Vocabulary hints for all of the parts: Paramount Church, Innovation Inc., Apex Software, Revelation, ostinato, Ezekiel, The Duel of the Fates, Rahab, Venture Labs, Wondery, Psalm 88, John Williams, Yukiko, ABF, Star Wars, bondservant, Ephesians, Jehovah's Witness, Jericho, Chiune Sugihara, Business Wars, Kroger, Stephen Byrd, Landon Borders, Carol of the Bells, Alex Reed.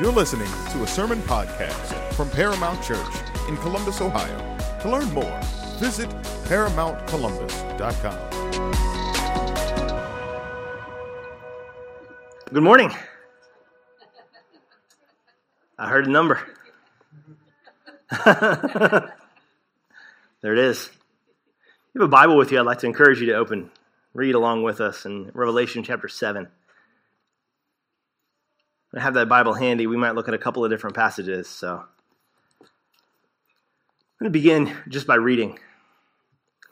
You're listening to a sermon podcast from Paramount Church in Columbus, Ohio. To learn more, visit ParamountColumbus.com. Good morning. I heard a number. There it is. You have a Bible with you. I'd like to encourage you to open, read along with us in Revelation chapter 7. I have that Bible handy. We might look at a couple of different passages. So I'm going to begin just by reading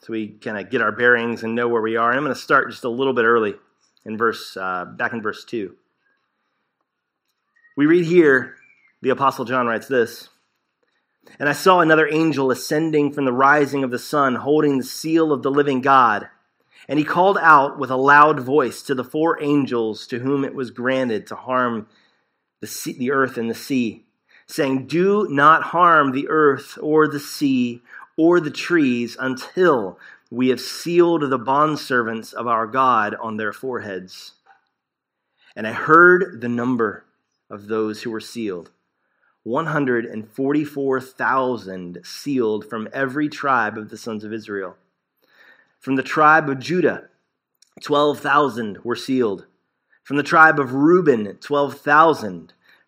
so we kind of get our bearings and know where we are. And I'm going to start just a little bit early in verse 2. We read here, the Apostle John writes this, "And I saw another angel ascending from the rising of the sun, holding the seal of the living God. And he called out with a loud voice to the four angels to whom it was granted to harm the earth and the sea, saying, 'Do not harm the earth or the sea or the trees until we have sealed the bondservants of our God on their foreheads.' And I heard the number of those who were sealed, 144,000 sealed from every tribe of the sons of Israel. From the tribe of Judah, 12,000 were sealed. From the tribe of Reuben, 12,000.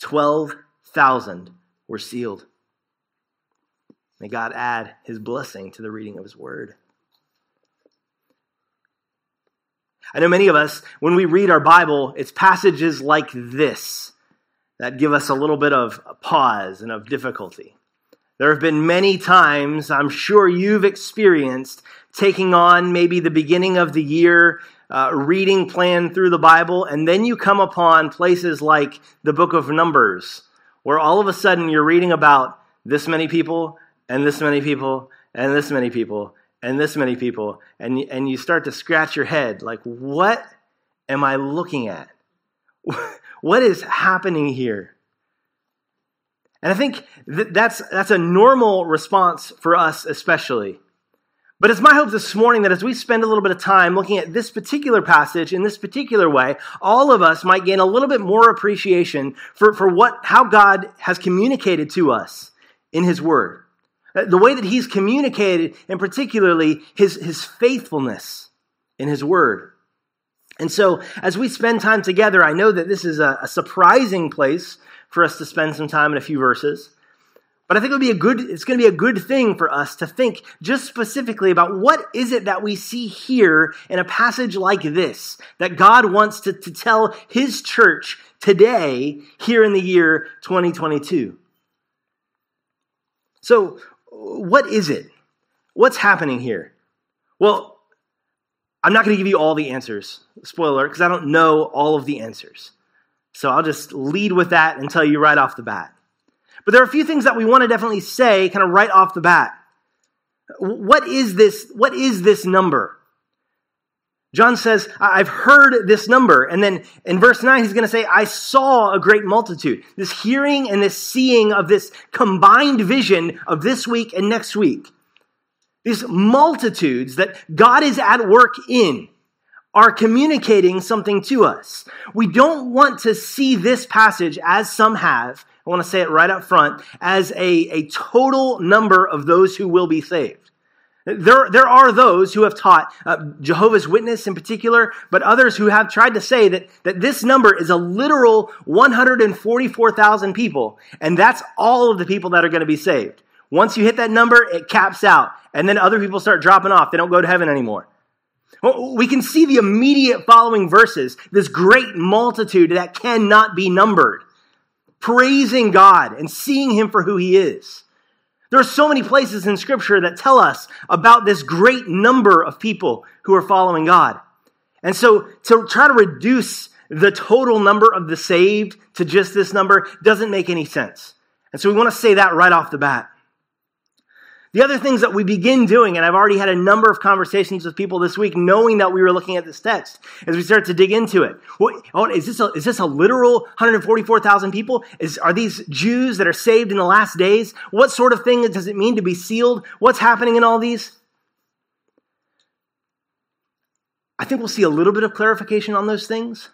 12,000 were sealed." May God add his blessing to the reading of his word. I know many of us, when we read our Bible, it's passages like this that give us a little bit of pause and of difficulty. There have been many times, I'm sure you've experienced, taking on maybe the beginning of the year, reading plan through the Bible, and then you come upon places like the book of Numbers, where all of a sudden you're reading about this many people, and this many people, and this many people, and this many people, and you start to scratch your head, like, what am I looking at? What is happening here? And I think that's a normal response for us especially. But it's my hope this morning that as we spend a little bit of time looking at this particular passage in this particular way, all of us might gain a little bit more appreciation for how God has communicated to us in his word. The way that he's communicated, and particularly his faithfulness in his word. And so as we spend time together, I know that this is a surprising place for us to spend some time in a few verses. But I think it's going to be a good thing for us to think just specifically about what is it that we see here in a passage like this that God wants to tell his church today here in the year 2022. So what is it? What's happening here? Well, I'm not going to give you all the answers, spoiler, because I don't know all of the answers. So I'll just lead with that and tell you right off the bat. But there are a few things that we want to definitely say kind of right off the bat. What is this? What is this number? John says, I've heard this number. And then in verse 9, he's going to say, I saw a great multitude. This hearing and this seeing of this combined vision of this week and next week. These multitudes that God is at work in are communicating something to us. We don't want to see this passage as some have, I want to say it right up front, as a total number of those who will be saved. There are those who have taught, Jehovah's Witness in particular, but others who have tried to say that this number is a literal 144,000 people, and that's all of the people that are going to be saved. Once you hit that number, it caps out, and then other people start dropping off. They don't go to heaven anymore. We can see the immediate following verses, this great multitude that cannot be numbered, praising God and seeing him for who he is. There are so many places in Scripture that tell us about this great number of people who are following God. And so to try to reduce the total number of the saved to just this number doesn't make any sense. And so we want to say that right off the bat. The other things that we begin doing, and I've already had a number of conversations with people this week knowing that we were looking at this text as we start to dig into it. Is this a literal 144,000 people? Are these Jews that are saved in the last days? What sort of thing does it mean to be sealed? What's happening in all these? I think we'll see a little bit of clarification on those things.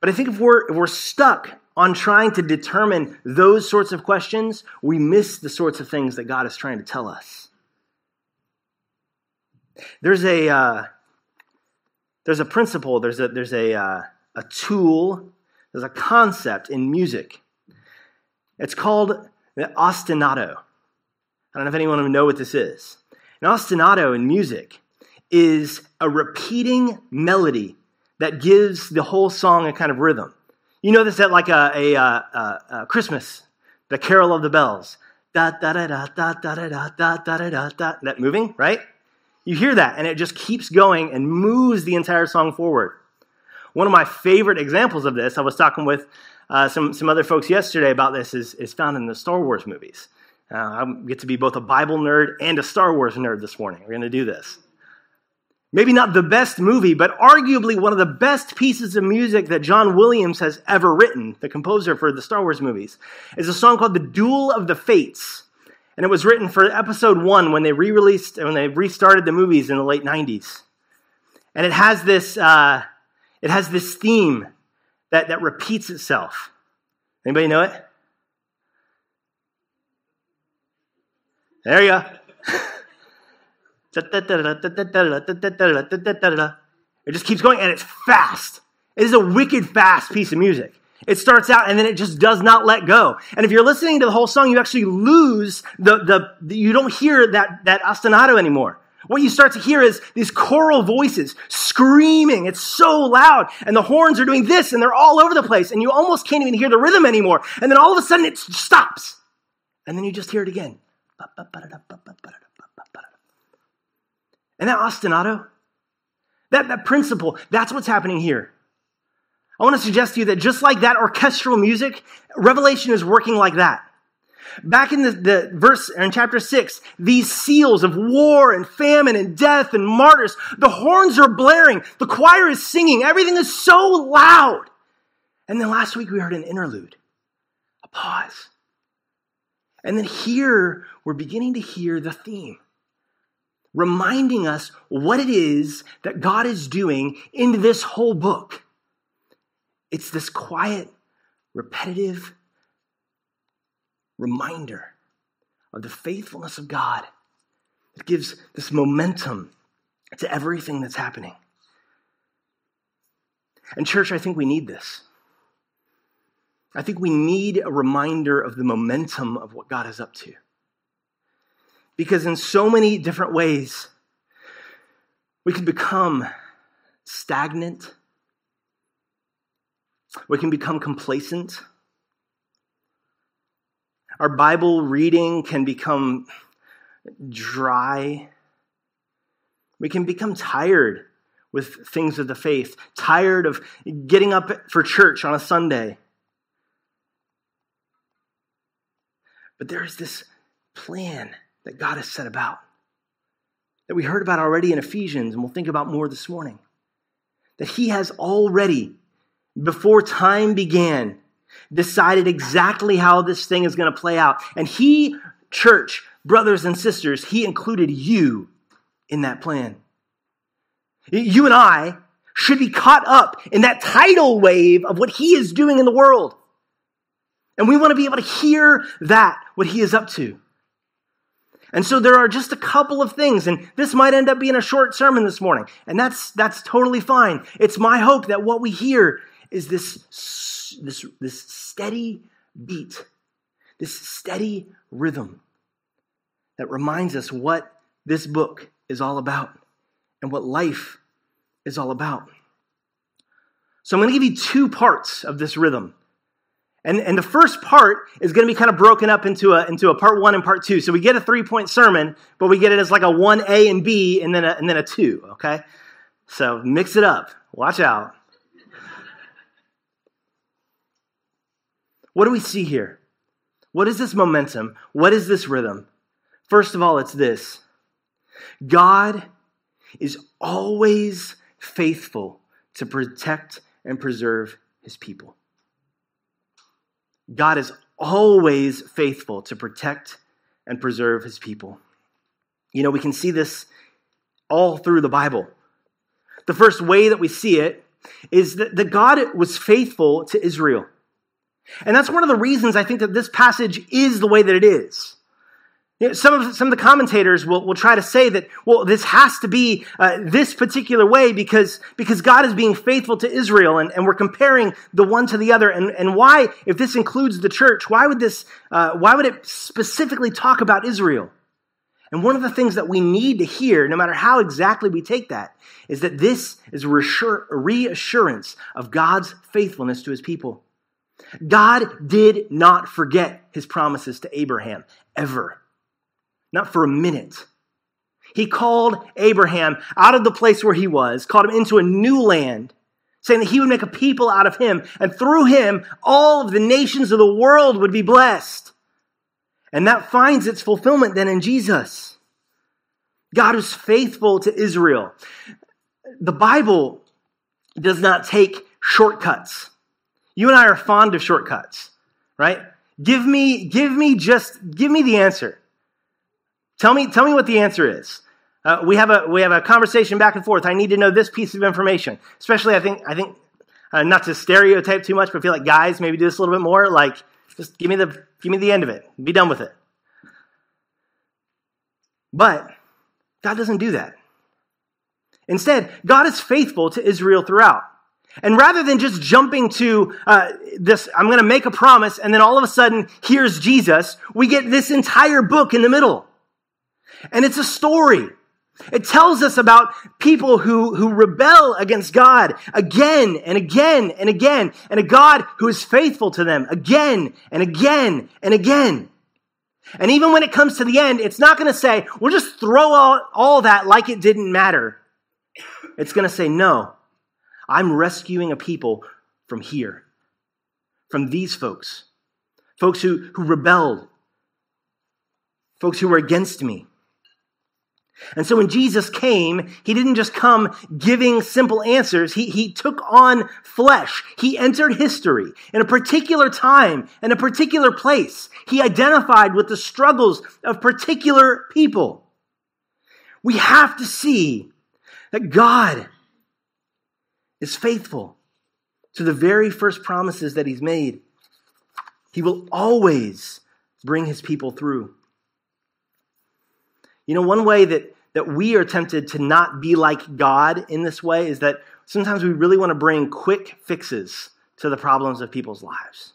But I think if we're stuck on trying to determine those sorts of questions, we miss the sorts of things that God is trying to tell us. There's a principle, there's a tool, there's a concept in music. It's called the ostinato. I don't know if anyone would know what this is. An ostinato in music is a repeating melody that gives the whole song a kind of rhythm. You know this at like a Christmas, the Carol of the Bells. Da da da da da da da da da da da da. That moving, right? You hear that, and it just keeps going and moves the entire song forward. One of my favorite examples of this, I was talking with some other folks yesterday about this, is found in the Star Wars movies. I get to be both a Bible nerd and a Star Wars nerd this morning. We're going to do this. Maybe not the best movie, but arguably one of the best pieces of music that John Williams has ever written, the composer for the Star Wars movies, is a song called The Duel of the Fates. And it was written for episode 1 when they restarted the movies in the late 90s. And it has this theme that repeats itself. Anybody know it? There you go. It just keeps going, and it's fast. It is a wicked fast piece of music. It starts out, and then it just does not let go. And if you're listening to the whole song, you actually lose the you don't hear that ostinato anymore. What you start to hear is these choral voices screaming. It's so loud, and the horns are doing this, and they're all over the place, and you almost can't even hear the rhythm anymore. And then all of a sudden, it stops, and then you just hear it again. And that ostinato, that principle, that's what's happening here. I want to suggest to you that just like that orchestral music, Revelation is working like that. Back in the verse in chapter 6, these seals of war and famine and death and martyrs, the horns are blaring, the choir is singing, everything is so loud. And then last week we heard an interlude, a pause. And then here we're beginning to hear the theme, reminding us what it is that God is doing in this whole book. It's this quiet, repetitive reminder of the faithfulness of God that gives this momentum to everything that's happening. And church, I think we need this. I think we need a reminder of the momentum of what God is up to. Because in so many different ways, we can become stagnant. We can become complacent. Our Bible reading can become dry. We can become tired with things of the faith, tired of getting up for church on a Sunday. But there is this plan that God has set about, that we heard about already in Ephesians, and we'll think about more this morning, that he has already, before time began, decided exactly how this thing is going to play out. And he, church, brothers and sisters, he included you in that plan. You and I should be caught up in that tidal wave of what he is doing in the world. And we want to be able to hear that, what he is up to. And so there are just a couple of things, and this might end up being a short sermon this morning, and that's totally fine. It's my hope that what we hear is this steady beat, this steady rhythm that reminds us what this book is all about and what life is all about. So I'm going to give you two parts of this rhythm. And the first part is going to be kind of broken up into a part one and part two. So we get a 3-point sermon, but we get it as like a 1A and B and then a 2, okay? So mix it up. Watch out. What do we see here? What is this momentum? What is this rhythm? First of all, it's this. God is always faithful to protect and preserve his people. God is always faithful to protect and preserve his people. You know, we can see this all through the Bible. The first way that we see it is that God was faithful to Israel. And that's one of the reasons I think that this passage is the way that it is. You know, some of the commentators will try to say that, well, this has to be this particular way because God is being faithful to Israel, and we're comparing the one to the other. And why, if this includes the church, why would it specifically talk about Israel? And one of the things that we need to hear, no matter how exactly we take that, is that this is a reassurance of God's faithfulness to his people. God did not forget his promises to Abraham, ever. Not for a minute. He called Abraham out of the place where he was, called him into a new land, saying that he would make a people out of him, and through him, all of the nations of the world would be blessed. And that finds its fulfillment then in Jesus. God is faithful to Israel. The Bible does not take shortcuts. You and I are fond of shortcuts, right? Give me the answer. Tell me what the answer is. We have a conversation back and forth. I need to know this piece of information. Especially, I think not to stereotype too much, but I feel like guys maybe do this a little bit more. Like, just give me the end of it. Be done with it. But God doesn't do that. Instead, God is faithful to Israel throughout. And rather than just jumping to this, I'm going to make a promise, and then all of a sudden, here's Jesus, we get this entire book in the middle. And it's a story. It tells us about people who rebel against God again and again and again, and a God who is faithful to them again and again and again. And even when it comes to the end, it's not going to say, we'll just throw out all that like it didn't matter. It's going to say, no. I'm rescuing a people from here, from these folks who rebelled, folks who were against me. And so when Jesus came, he didn't just come giving simple answers. He took on flesh. He entered history in a particular time, in a particular place. He identified with the struggles of particular people. We have to see that God is faithful to the very first promises that he's made. He will always bring his people through. You know, one way that we are tempted to not be like God in this way is that sometimes we really want to bring quick fixes to the problems of people's lives.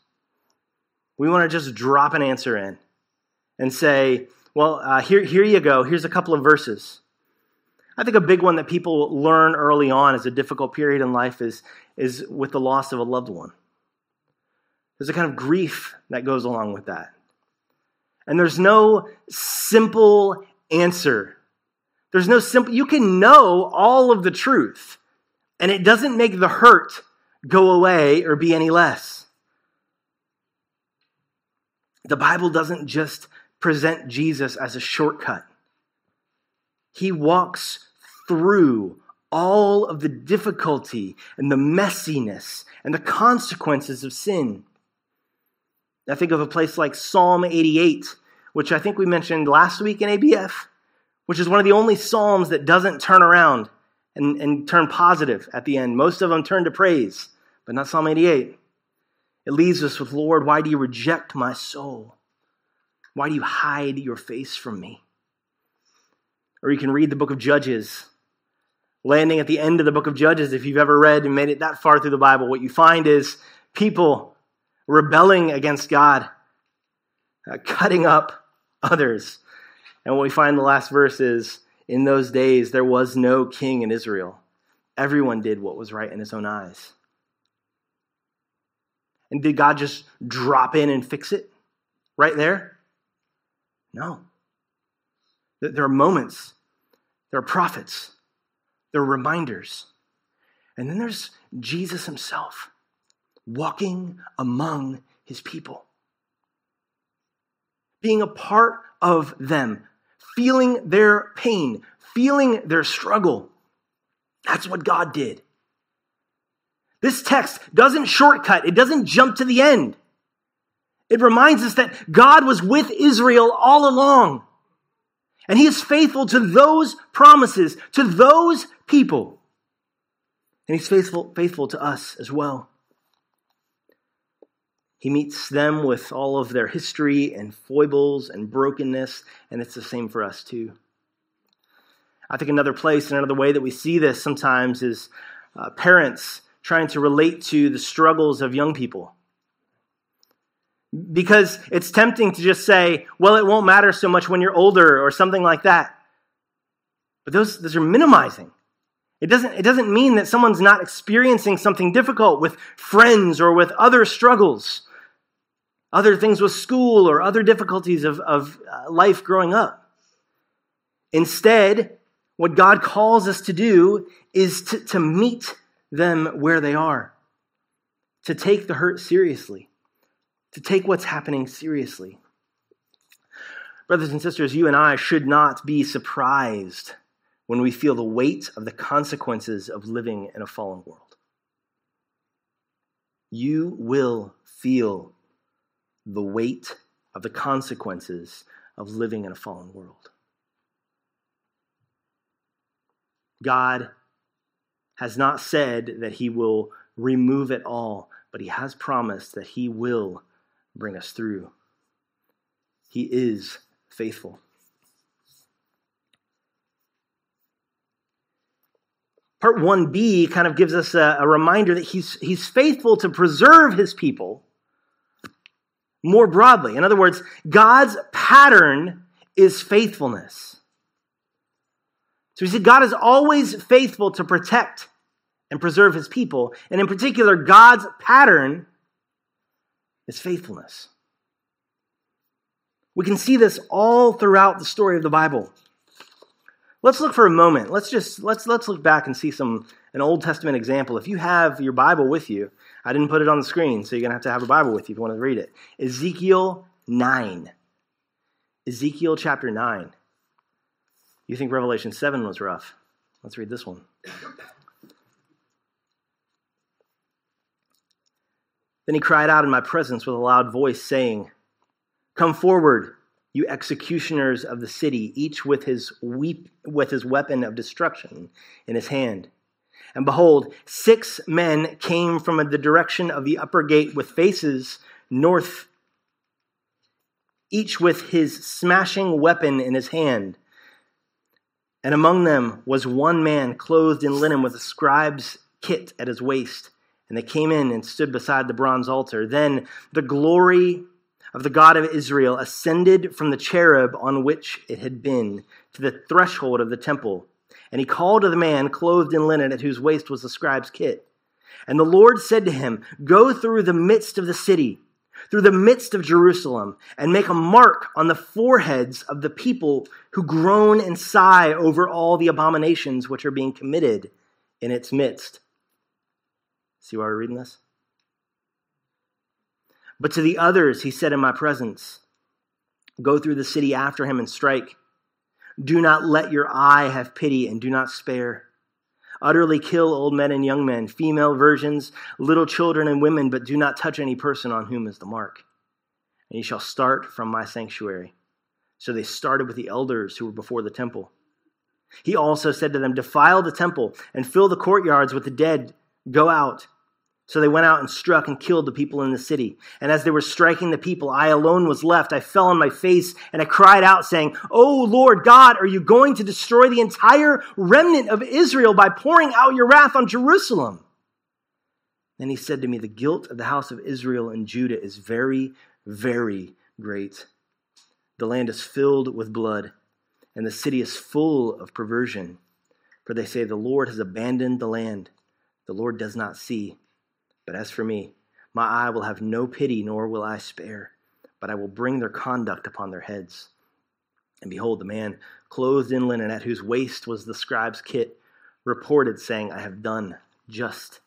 We want to just drop an answer in and say, well, here you go. Here's a couple of verses. I think a big one that people learn early on as a difficult period in life is with the loss of a loved one. There's a kind of grief that goes along with that. And there's no simple answer. You can know all of the truth, and it doesn't make the hurt go away or be any less. The Bible doesn't just present Jesus as a shortcut. He walks through all of the difficulty and the messiness and the consequences of sin. I think of a place like Psalm 88, which I think we mentioned last week in ABF, which is one of the only Psalms that doesn't turn around and turn positive at the end. Most of them turn to praise, but not Psalm 88. It leaves us with, Lord, why do you reject my soul? Why do you hide your face from me? Or you can read the book of Judges. Landing at the end of the book of Judges, if you've ever read and made it that far through the Bible, what you find is people rebelling against God, cutting up others. And what we find in the last verse is, in those days there was no king in Israel. Everyone did what was right in his own eyes. And did God just drop in and fix it right there? No. There are moments, there are prophets, there are reminders. And then there's Jesus himself walking among his people. Being a part of them, feeling their pain, feeling their struggle. That's what God did. This text doesn't shortcut. It doesn't jump to the end. It reminds us that God was with Israel all along. And he is faithful to those promises, to those people. And he's faithful to us as well. He meets them with all of their history and foibles and brokenness. And it's the same for us too. I think another place, another way that we see this sometimes is parents trying to relate to the struggles of young people. Because it's tempting to just say, well, it won't matter so much when you're older or something like that. But those are minimizing. It doesn't mean that someone's not experiencing something difficult with friends or with other struggles, other things with school or other difficulties of life growing up. Instead, what God calls us to do is to meet them where they are, to take the hurt seriously. To take what's happening seriously. Brothers and sisters, you and I should not be surprised when we feel the weight of the consequences of living in a fallen world. You will feel the weight of the consequences of living in a fallen world. God has not said that he will remove it all, but he has promised that he will bring us through. He is faithful. Part 1b kind of gives us a reminder that he's faithful to preserve his people more broadly. In other words, God's pattern is faithfulness. So we see God is always faithful to protect and preserve his people. And in particular, God's pattern is faithfulness. We can see this all throughout the story of the Bible. Let's look for a moment. Let's look back and see an Old Testament example. If you have your Bible with you, I didn't put it on the screen, so you're going to have a Bible with you if you want to read it. Ezekiel 9. Ezekiel chapter 9. You think Revelation 7 was rough. Let's read this one. Then he cried out in my presence with a loud voice, saying, "Come forward, you executioners of the city, each with his weapon of destruction in his hand." And behold, 6 men came from the direction of the upper gate with faces north, each with his smashing weapon in his hand. And among them was one man clothed in linen with a scribe's kit at his waist. And they came in and stood beside the bronze altar. Then the glory of the God of Israel ascended from the cherub on which it had been to the threshold of the temple. And he called to the man clothed in linen at whose waist was the scribe's kit. And the Lord said to him, "Go through the midst of the city, through the midst of Jerusalem, and make a mark on the foreheads of the people who groan and sigh over all the abominations which are being committed in its midst." See why we're reading this? But to the others he said in my presence, "Go through the city after him and strike. Do not let your eye have pity and do not spare. Utterly kill old men and young men, female virgins, little children and women, but do not touch any person on whom is the mark. And you shall start from my sanctuary." So they started with the elders who were before the temple. He also said to them, "Defile the temple and fill the courtyards with the dead. Go out." So they went out and struck and killed the people in the city. And as they were striking the people, I alone was left. I fell on my face and I cried out saying, "Oh Lord God, are you going to destroy the entire remnant of Israel by pouring out your wrath on Jerusalem?" Then he said to me, "The guilt of the house of Israel and Judah is very, very great. The land is filled with blood and the city is full of perversion. For they say, 'The Lord has abandoned the land. The Lord does not see.' But as for me, my eye will have no pity, nor will I spare, but I will bring their conduct upon their heads." And behold, the man clothed in linen, at whose waist was the scribe's kit, reported, saying, "I have done just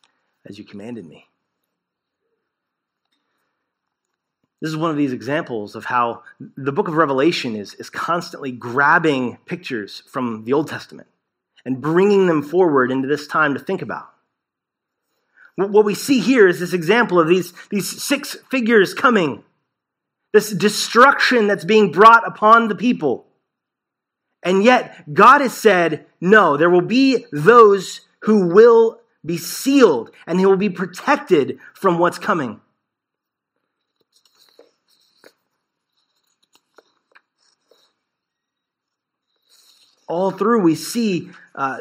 as you commanded me." This is one of these examples of how the book of Revelation is constantly grabbing pictures from the Old Testament and bringing them forward into this time to think about. What we see here is this example of these six figures coming, this destruction that's being brought upon the people. And yet, God has said, no, there will be those who will be sealed and who will be protected from what's coming. All through we see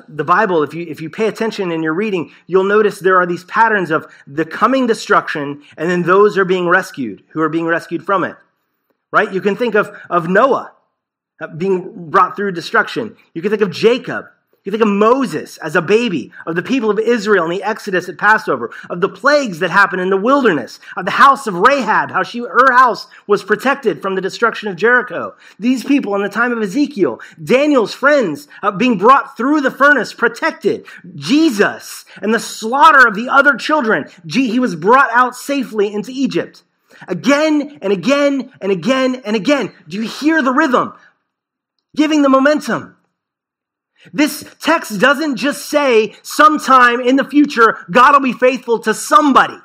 the Bible. If you pay attention in your reading, you'll notice there are these patterns of the coming destruction, and then those are being rescued, who are being rescued from it. Right? You can think of Noah being brought through destruction. You can think of Jacob. You can think of Moses as a baby, of the people of Israel in the Exodus at Passover, of the plagues that happened in the wilderness, of the house of Rahab, how her house was protected from the destruction of Jericho. These people in the time of Ezekiel, Daniel's friends being brought through the furnace, protected. Jesus and the slaughter of the other children. He was brought out safely into Egypt. Again and again and again and again. Do you hear the rhythm? Giving the momentum. This text doesn't just say sometime in the future, God will be faithful to somebody.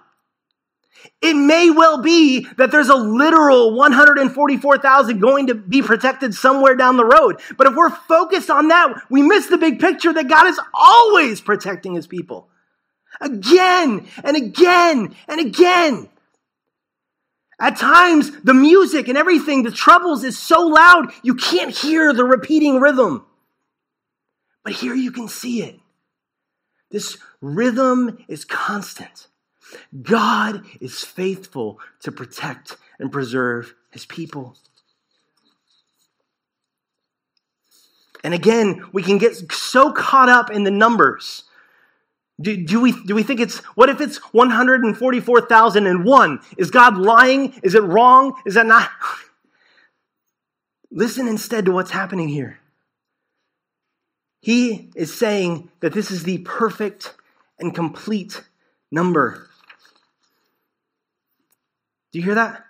It may well be that there's a literal 144,000 going to be protected somewhere down the road. But if we're focused on that, we miss the big picture that God is always protecting his people. Again and again and again. At times, the music and everything, the troubles is so loud, you can't hear the repeating rhythm. But here you can see it. This rhythm is constant. God is faithful to protect and preserve his people. And again, we can get so caught up in the numbers. Do we think it's, what if it's 144,001? Is God lying? Is it wrong? Is that not? Listen instead to what's happening here. He is saying that this is the perfect and complete number. Do you hear that?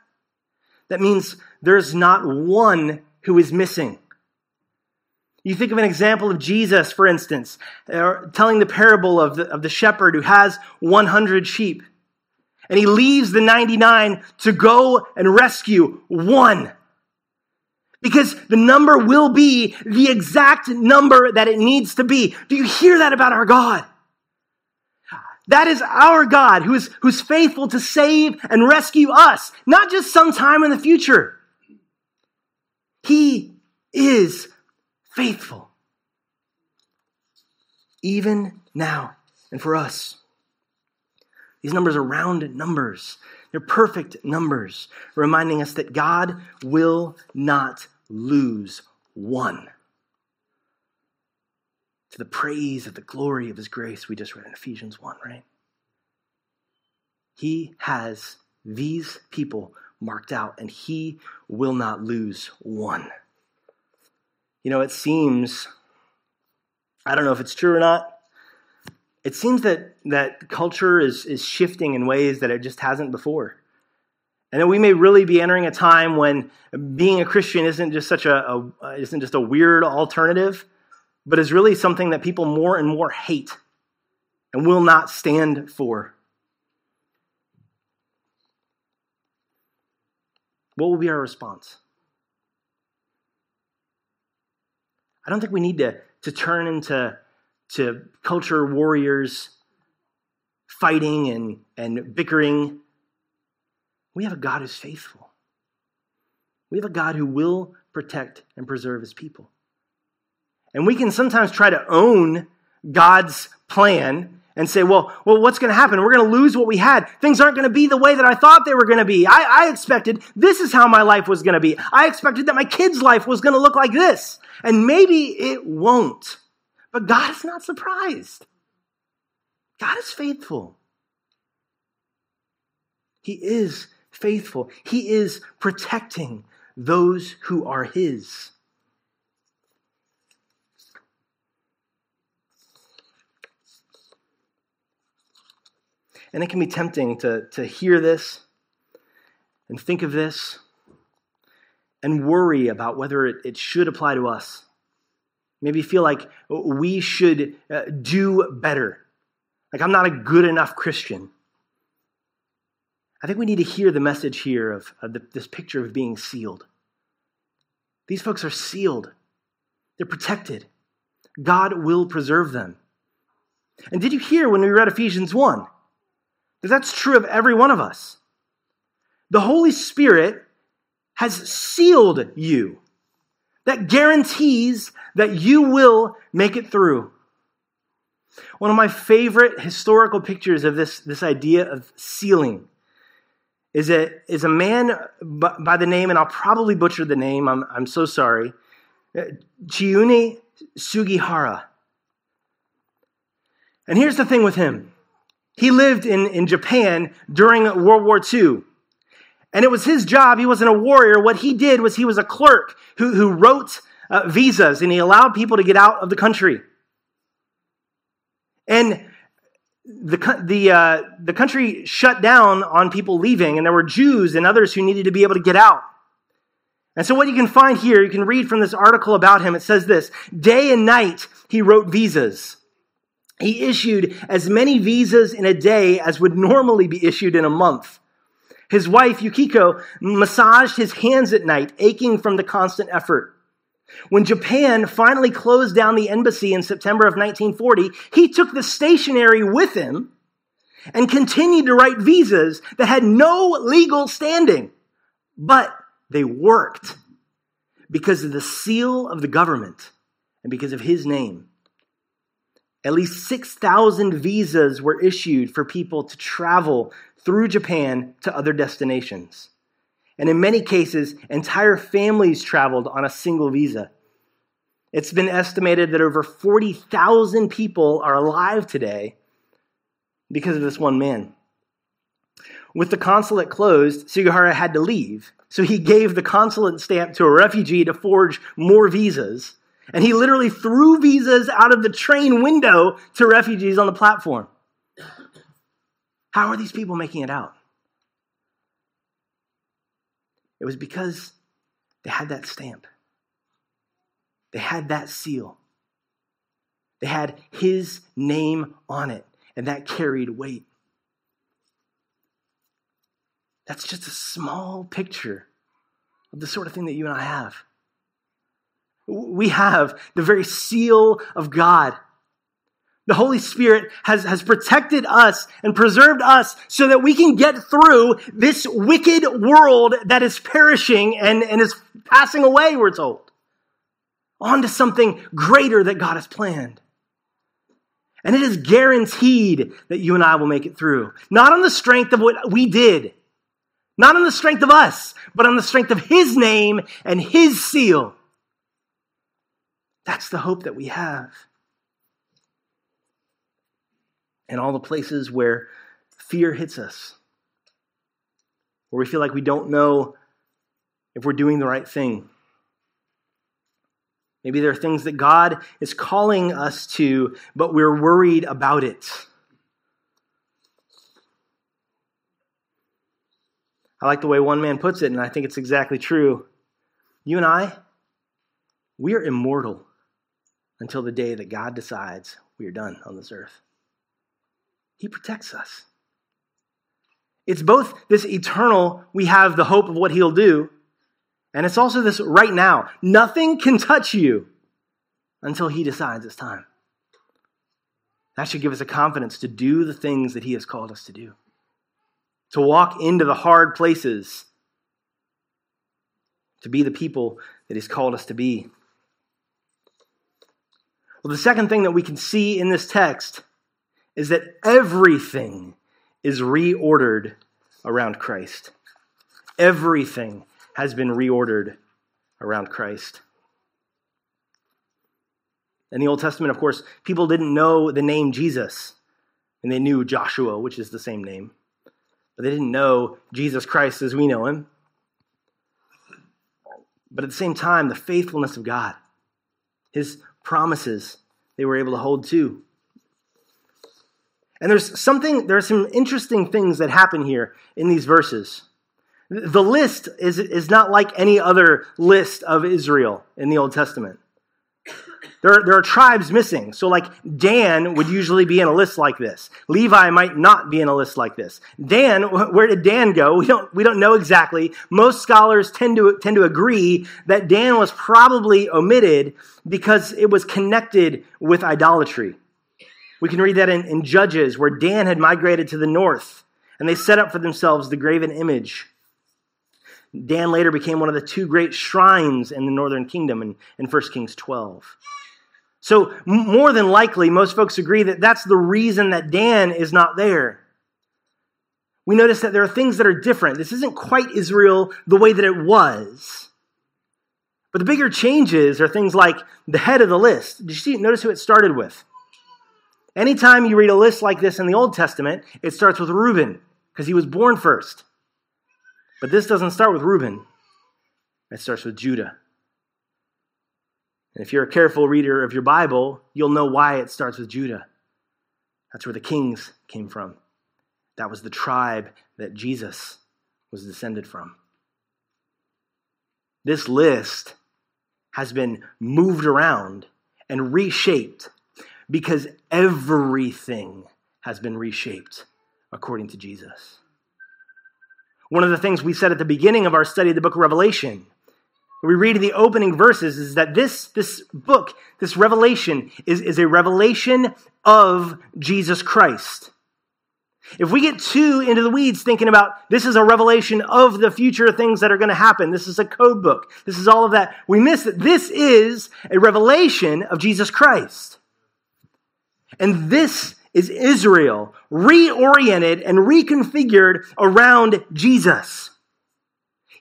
That means there's not one who is missing. You think of an example of Jesus, for instance, telling the parable of the shepherd who has 100 sheep. And he leaves the 99 to go and rescue one. Because the number will be the exact number that it needs to be. Do you hear that about our God? That is our God who's faithful to save and rescue us, not just sometime in the future. He is faithful. Even now and for us. These numbers are round numbers. They're perfect numbers, reminding us that God will not lose one. To the praise of the glory of his grace, we just read in Ephesians 1, right? He has these people marked out, and he will not lose one. You know, it seems, I don't know if it's true or not, it seems that culture is shifting in ways that it just hasn't before. And that we may really be entering a time when being a Christian isn't just a weird alternative, but is really something that people more and more hate and will not stand for. What will be our response? I don't think we need to turn into culture warriors fighting and bickering. We have a God who's faithful. We have a God who will protect and preserve his people. And we can sometimes try to own God's plan and say, well, what's going to happen? We're going to lose what we had. Things aren't going to be the way that I thought they were going to be. I expected this is how my life was going to be. I expected that my kids' life was going to look like this. And maybe it won't. But God is not surprised. God is faithful. He is faithful. He is protecting those who are his. And it can be tempting to hear this and think of this and worry about whether it should apply to us. Maybe feel like we should do better. Like, I'm not a good enough Christian. I think we need to hear the message here of this picture of being sealed. These folks are sealed. They're protected. God will preserve them. And did you hear when we read Ephesians 1? Because that's true of every one of us. The Holy Spirit has sealed you. That guarantees that you will make it through. One of my favorite historical pictures of this idea of sealing is a man by the name, and I'll probably butcher the name, I'm so sorry, Chiune Sugihara. And here's the thing with him. He lived in Japan during World War II. And it was his job. He wasn't a warrior. What he did was he was a clerk who wrote visas, and he allowed people to get out of the country. And the country shut down on people leaving, and there were Jews and others who needed to be able to get out. And so what you can find here, you can read from this article about him. It says this: day and night he wrote visas. He issued as many visas in a day as would normally be issued in a month. His wife, Yukiko, massaged his hands at night, aching from the constant effort. When Japan finally closed down the embassy in September of 1940, he took the stationery with him and continued to write visas that had no legal standing. But they worked because of the seal of the government and because of his name. At least 6,000 visas were issued for people to travel through Japan to other destinations. And in many cases, entire families traveled on a single visa. It's been estimated that over 40,000 people are alive today because of this one man. With the consulate closed, Sugihara had to leave. So he gave the consulate stamp to a refugee to forge more visas. And he literally threw visas out of the train window to refugees on the platform. How are these people making it out? It was because they had that stamp. They had that seal. They had his name on it, and that carried weight. That's just a small picture of the sort of thing that you and I have. We have the very seal of God. The Holy Spirit has protected us and preserved us so that we can get through this wicked world that is perishing and is passing away, we're told, on to something greater that God has planned. And it is guaranteed that you and I will make it through. Not on the strength of what we did, not on the strength of us, but on the strength of his name and his seal. That's the hope that we have. And all the places where fear hits us, where we feel like we don't know if we're doing the right thing. Maybe there are things that God is calling us to, but we're worried about it. I like the way one man puts it, and I think it's exactly true. You and I, we are immortal until the day that God decides we are done on this earth. He protects us. It's both this eternal, we have the hope of what he'll do, and it's also this right now. Nothing can touch you until he decides it's time. That should give us a confidence to do the things that he has called us to do, to walk into the hard places, to be the people that he's called us to be. Well, the second thing that we can see in this text is that everything is reordered around Christ. Everything has been reordered around Christ. In the Old Testament, of course, people didn't know the name Jesus, and they knew Joshua, which is the same name, but they didn't know Jesus Christ as we know him. But at the same time, the faithfulness of God, his promises, they were able to hold to. And there are some interesting things that happen here in these verses. The list is not like any other list of Israel in the Old Testament. There are tribes missing. So like Dan would usually be in a list like this. Levi might not be in a list like this. Dan, where did Dan go? We don't know exactly. Most scholars tend to agree that Dan was probably omitted because it was connected with idolatry. We can read that in Judges, where Dan had migrated to the north and they set up for themselves the graven image. Dan later became one of the two great shrines in the northern kingdom in 1 Kings 12. So more than likely, most folks agree that that's the reason that Dan is not there. We notice that there are things that are different. This isn't quite Israel the way that it was. But the bigger changes are things like the head of the list. Did you see? Notice who it started with. Anytime you read a list like this in the Old Testament, it starts with Reuben because he was born first. But this doesn't start with Reuben. It starts with Judah. And if you're a careful reader of your Bible, you'll know why it starts with Judah. That's where the kings came from. That was the tribe that Jesus was descended from. This list has been moved around and reshaped because everything has been reshaped according to Jesus. One of the things we said at the beginning of our study of the book of Revelation, we read in the opening verses, is that this book, this Revelation, is a revelation of Jesus Christ. If we get too into the weeds thinking about this is a revelation of the future things that are going to happen, this is a code book, this is all of that, we miss that this is a revelation of Jesus Christ. And this is Israel reoriented and reconfigured around Jesus.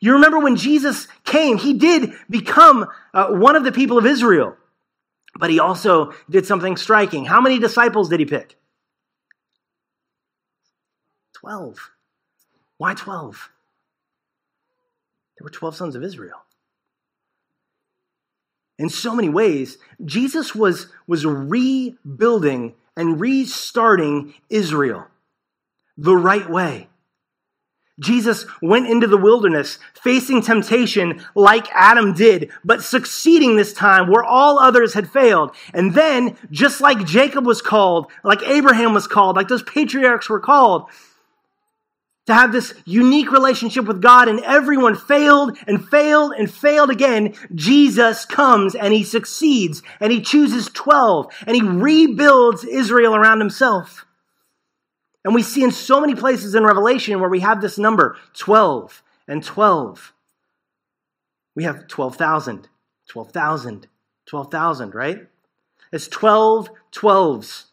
You remember when Jesus came, he did become one of the people of Israel, but he also did something striking. How many disciples did he pick? 12. Why 12? There were 12 sons of Israel. In so many ways, Jesus was rebuilding and restarting Israel the right way. Jesus went into the wilderness facing temptation like Adam did, but succeeding this time where all others had failed. And then, just like Jacob was called, like Abraham was called, like those patriarchs were called, to have this unique relationship with God, and everyone failed and failed and failed again, Jesus comes and he succeeds and he chooses 12 and he rebuilds Israel around himself. And we see in so many places in Revelation where we have this number, 12 and 12. We have 12,000, 12,000, 12,000, right? It's 12 12s.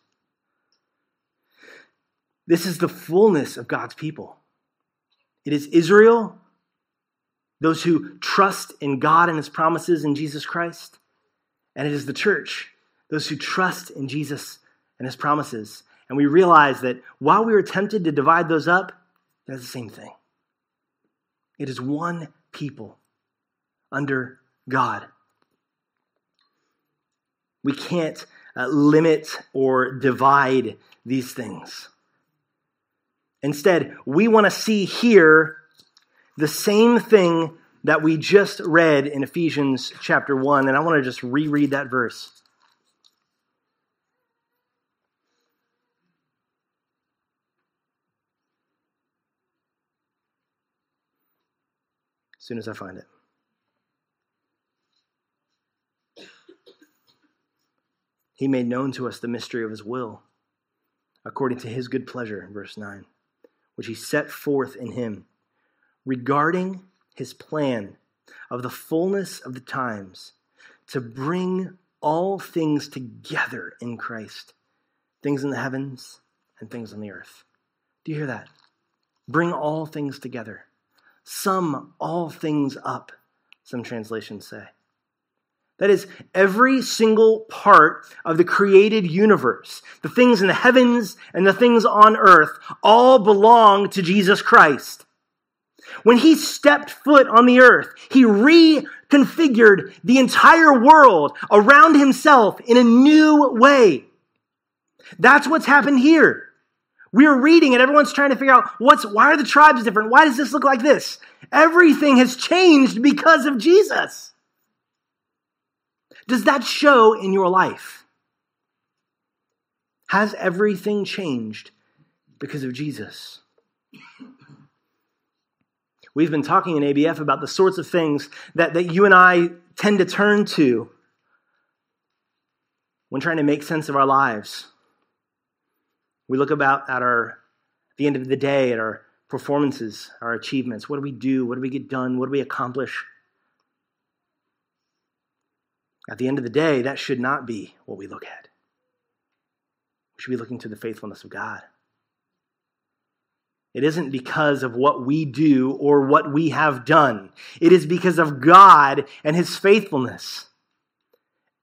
This is the fullness of God's people. It is Israel, those who trust in God and his promises in Jesus Christ. And it is the church, those who trust in Jesus and his promises. And we realize that while we were tempted to divide those up, they're the same thing. It is one people under God. We can't limit or divide these things. Instead, we want to see here the same thing that we just read in Ephesians chapter 1. And I want to just reread that verse. As soon as I find it. He made known to us the mystery of his will, according to his good pleasure, in verse 9. Which he set forth in him, regarding his plan of the fullness of the times, to bring all things together in Christ, things in the heavens and things on the earth. Do you hear that? Bring all things together. Sum all things up, some translations say. That is, every single part of the created universe, the things in the heavens and the things on earth, all belong to Jesus Christ. When he stepped foot on the earth, he reconfigured the entire world around himself in a new way. That's what's happened here. We're reading and everyone's trying to figure out why are the tribes different? Why does this look like this? Everything has changed because of Jesus. Does that show in your life? Has everything changed because of Jesus? We've been talking in ABF about the sorts of things that you and I tend to turn to when trying to make sense of our lives. We look at the end of the day, at our performances, our achievements. What do we do? What do we get done? What do we accomplish? At the end of the day, that should not be what we look at. We should be looking to the faithfulness of God. It isn't because of what we do or what we have done. It is because of God and his faithfulness.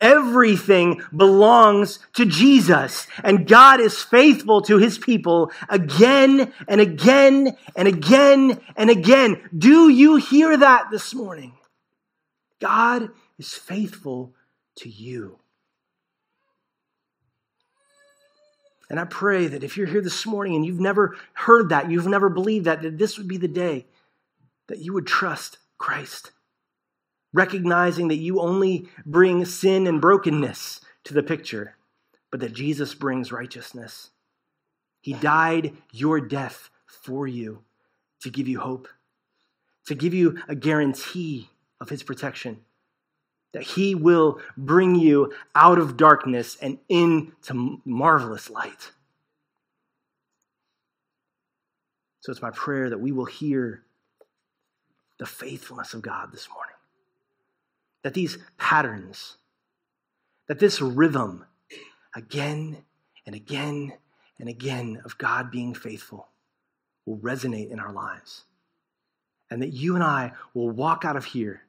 Everything belongs to Jesus, and God is faithful to his people again and again and again and again. Do you hear that this morning? God is faithful to you. And I pray that if you're here this morning and you've never heard that, you've never believed that this would be the day that you would trust Christ, recognizing that you only bring sin and brokenness to the picture, but that Jesus brings righteousness. He died your death for you to give you hope, to give you a guarantee of his protection, that he will bring you out of darkness and into marvelous light. So it's my prayer that we will hear the faithfulness of God this morning. That these patterns, that this rhythm again and again and again of God being faithful will resonate in our lives. And that you and I will walk out of here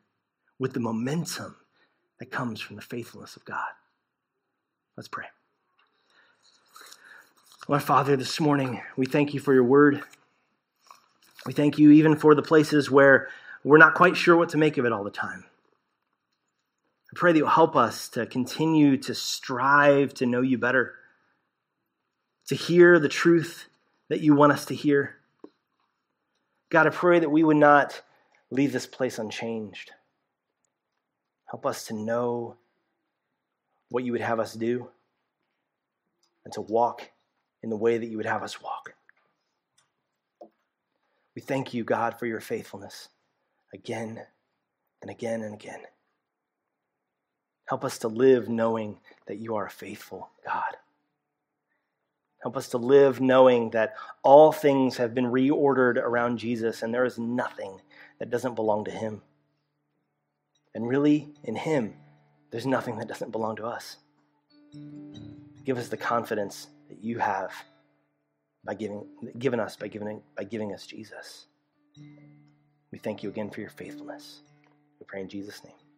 with the momentum that comes from the faithfulness of God. Let's pray. Lord Father, this morning, we thank you for your word. We thank you even for the places where we're not quite sure what to make of it all the time. I pray that you'll help us to continue to strive to know you better, to hear the truth that you want us to hear. God, I pray that we would not leave this place unchanged. Help us to know what you would have us do and to walk in the way that you would have us walk. We thank you, God, for your faithfulness again and again and again. Help us to live knowing that you are a faithful God. Help us to live knowing that all things have been reordered around Jesus and there is nothing that doesn't belong to him. And really, in him, there's nothing that doesn't belong to us. Give us the confidence that you have by giving us Jesus. We thank you again for your faithfulness. We pray in Jesus' name.